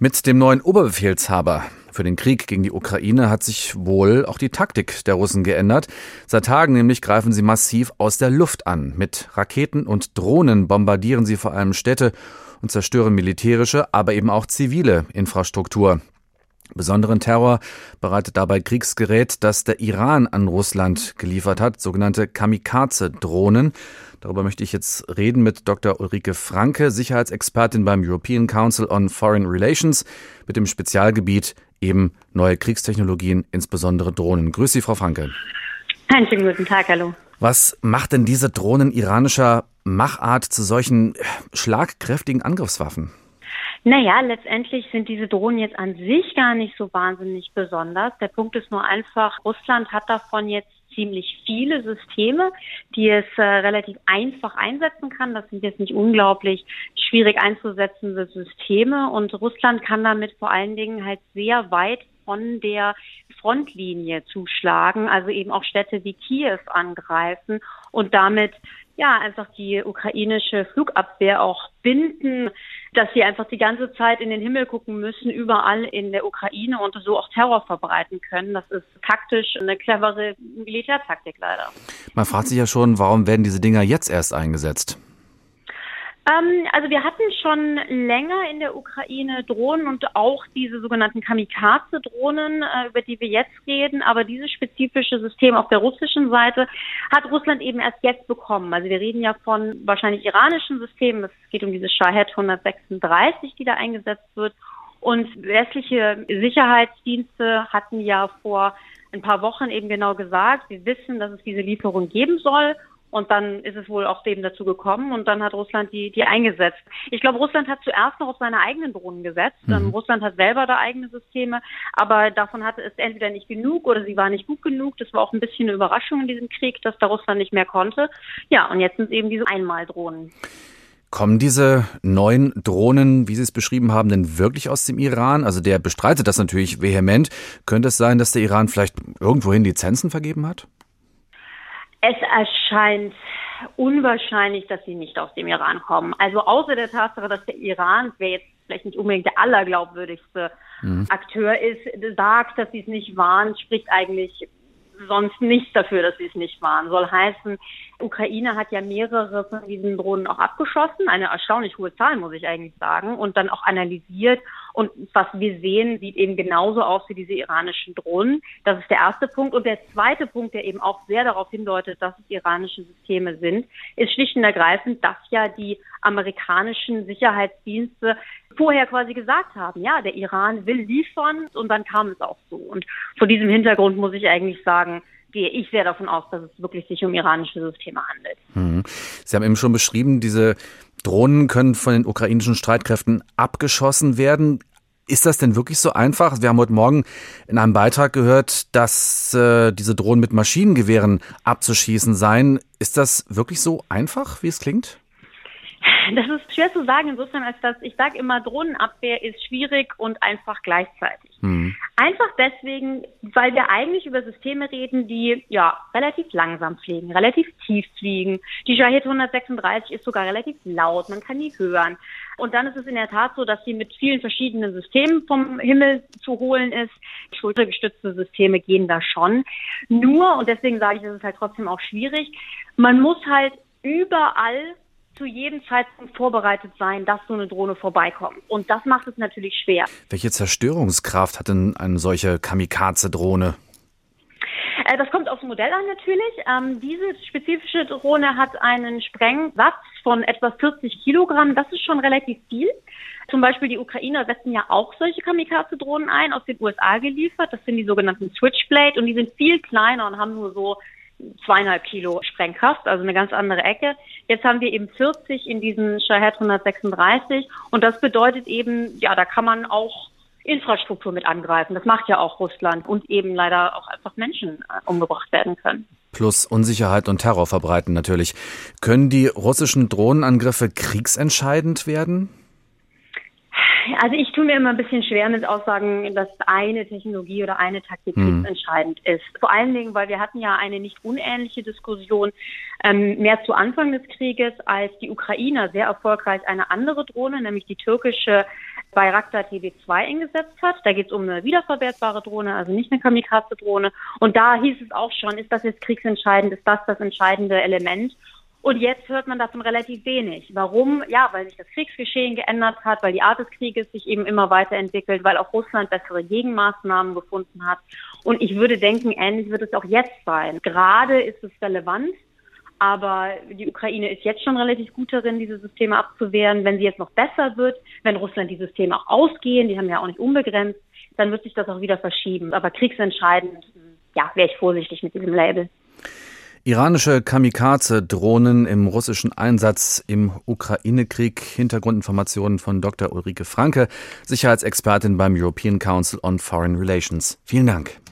Mit dem neuen Oberbefehlshaber für den Krieg gegen die Ukraine hat sich wohl auch die Taktik der Russen geändert. Seit Tagen nämlich greifen sie massiv aus der Luft an. Mit Raketen und Drohnen bombardieren sie vor allem Städte und zerstören militärische, aber eben auch zivile Infrastruktur. Besonderen Terror bereitet dabei Kriegsgerät, das der Iran an Russland geliefert hat, sogenannte Kamikaze-Drohnen. Darüber möchte ich jetzt reden mit Dr. Ulrike Franke, Sicherheitsexpertin beim European Council on Foreign Relations, mit dem Spezialgebiet eben neue Kriegstechnologien, insbesondere Drohnen. Grüß Sie, Frau Franke. Einen schönen guten Tag, hallo. Was macht denn diese Drohnen iranischer Machart zu solchen schlagkräftigen Angriffswaffen? Naja, letztendlich sind diese Drohnen jetzt an sich gar nicht so wahnsinnig besonders. Der Punkt ist nur einfach, Russland hat davon jetzt ziemlich viele Systeme, die es relativ einfach einsetzen kann. Das sind jetzt nicht unglaublich schwierig einzusetzende Systeme. Und Russland kann damit vor allen Dingen halt sehr weit von der Frontlinie zuschlagen, also eben auch Städte wie Kiew angreifen und damit ja einfach die ukrainische Flugabwehr auch binden, dass sie einfach die ganze Zeit in den Himmel gucken müssen, überall in der Ukraine und so auch Terror verbreiten können. Das ist taktisch eine clevere Militärtaktik leider. Man fragt sich ja schon, warum werden diese Dinger jetzt erst eingesetzt? Also wir hatten schon länger in der Ukraine Drohnen und auch diese sogenannten Kamikaze-Drohnen, über die wir jetzt reden. Aber dieses spezifische System auf der russischen Seite hat Russland eben erst jetzt bekommen. Also wir reden ja von wahrscheinlich iranischen Systemen. Es geht um diese Shahed 136, die da eingesetzt wird. Und westliche Sicherheitsdienste hatten ja vor ein paar Wochen eben genau gesagt, wir wissen, dass es diese Lieferung geben soll. Und dann ist es wohl auch dem dazu gekommen und dann hat Russland die eingesetzt. Ich glaube, Russland hat zuerst noch auf seine eigenen Drohnen gesetzt. Russland hat selber da eigene Systeme, aber davon hatte es entweder nicht genug oder sie war nicht gut genug. Das war auch ein bisschen eine Überraschung in diesem Krieg, dass da Russland nicht mehr konnte. Ja, und jetzt sind es eben diese Einmaldrohnen. Kommen diese neuen Drohnen, wie Sie es beschrieben haben, denn wirklich aus dem Iran? Also der bestreitet das natürlich vehement. Könnte es sein, dass der Iran vielleicht irgendwohin Lizenzen vergeben hat? Es erscheint unwahrscheinlich, dass sie nicht aus dem Iran kommen. Also außer der Tatsache, dass der Iran, wer jetzt vielleicht nicht unbedingt der allerglaubwürdigste Akteur ist, sagt, dass sie es nicht waren, spricht eigentlich sonst nichts dafür, dass sie es nicht waren. Soll heißen, Ukraine hat ja mehrere von diesen Drohnen auch abgeschossen, eine erstaunlich hohe Zahl, muss ich eigentlich sagen, und dann auch analysiert. Und was wir sehen, sieht eben genauso aus wie diese iranischen Drohnen. Das ist der erste Punkt. Und der zweite Punkt, der eben auch sehr darauf hindeutet, dass es iranische Systeme sind, ist schlicht und ergreifend, dass ja die amerikanischen Sicherheitsdienste vorher quasi gesagt haben, ja, der Iran will liefern und dann kam es auch so. Und vor diesem Hintergrund muss ich eigentlich sagen, gehe ich sehr davon aus, dass es wirklich sich um iranische Systeme handelt. Sie haben eben schon beschrieben, diese Drohnen können von den ukrainischen Streitkräften abgeschossen werden. Ist das denn wirklich so einfach? Wir haben heute Morgen in einem Beitrag gehört, dass diese Drohnen mit Maschinengewehren abzuschießen seien. Ist das wirklich so einfach, wie es klingt? Das ist schwer zu sagen, insofern als dass ich sage immer, Drohnenabwehr ist schwierig und einfach gleichzeitig. Einfach deswegen, weil wir eigentlich über Systeme reden, die ja relativ langsam fliegen, relativ tief fliegen. Die Shahed 136 ist sogar relativ laut, man kann die hören. Und dann ist es in der Tat so, dass sie mit vielen verschiedenen Systemen vom Himmel zu holen ist. Schultergestützte Systeme gehen da schon. Nur, und deswegen sage ich, es ist halt trotzdem auch schwierig, man muss halt überall zu jedem Zeitpunkt vorbereitet sein, dass so eine Drohne vorbeikommt. Und das macht es natürlich schwer. Welche Zerstörungskraft hat denn eine solche Kamikaze-Drohne? Das kommt aufs Modell an natürlich. Diese spezifische Drohne hat einen Sprengsatz von etwa 40 Kilogramm. Das ist schon relativ viel. Zum Beispiel die Ukrainer setzen ja auch solche Kamikaze-Drohnen ein, aus den USA geliefert. Das sind die sogenannten Switchblade und die sind viel kleiner und haben nur so 2,5 Kilo Sprengkraft, also eine ganz andere Ecke. Jetzt haben wir eben 40 in diesen Shahed 136 und das bedeutet eben, ja, da kann man auch Infrastruktur mit angreifen. Das macht ja auch Russland und eben leider auch einfach Menschen umgebracht werden können. Plus Unsicherheit und Terror verbreiten natürlich. Können die russischen Drohnenangriffe kriegsentscheidend werden? Also ich tue mir immer ein bisschen schwer mit Aussagen, dass eine Technologie oder eine Taktik entscheidend ist. Vor allen Dingen, weil wir hatten ja eine nicht unähnliche Diskussion mehr zu Anfang des Krieges, als die Ukrainer sehr erfolgreich eine andere Drohne, nämlich die türkische Bayraktar TB2 eingesetzt hat. Da geht es um eine wiederverwertbare Drohne, also nicht eine Kamikaze-Drohne. Und da hieß es auch schon, ist das jetzt kriegsentscheidend, ist das das entscheidende Element? Und jetzt hört man davon relativ wenig. Warum? Ja, weil sich das Kriegsgeschehen geändert hat, weil die Art des Krieges sich eben immer weiterentwickelt, weil auch Russland bessere Gegenmaßnahmen gefunden hat. Und ich würde denken, ähnlich wird es auch jetzt sein. Gerade ist es relevant, aber die Ukraine ist jetzt schon relativ gut darin, diese Systeme abzuwehren. Wenn sie jetzt noch besser wird, wenn Russland die Systeme auch ausgehen, die haben ja auch nicht unbegrenzt, dann wird sich das auch wieder verschieben. Aber kriegsentscheidend, ja, wäre ich vorsichtig mit diesem Label. Iranische Kamikaze-Drohnen im russischen Einsatz im Ukrainekrieg. Hintergrundinformationen von Dr. Ulrike Franke, Sicherheitsexpertin beim European Council on Foreign Relations. Vielen Dank.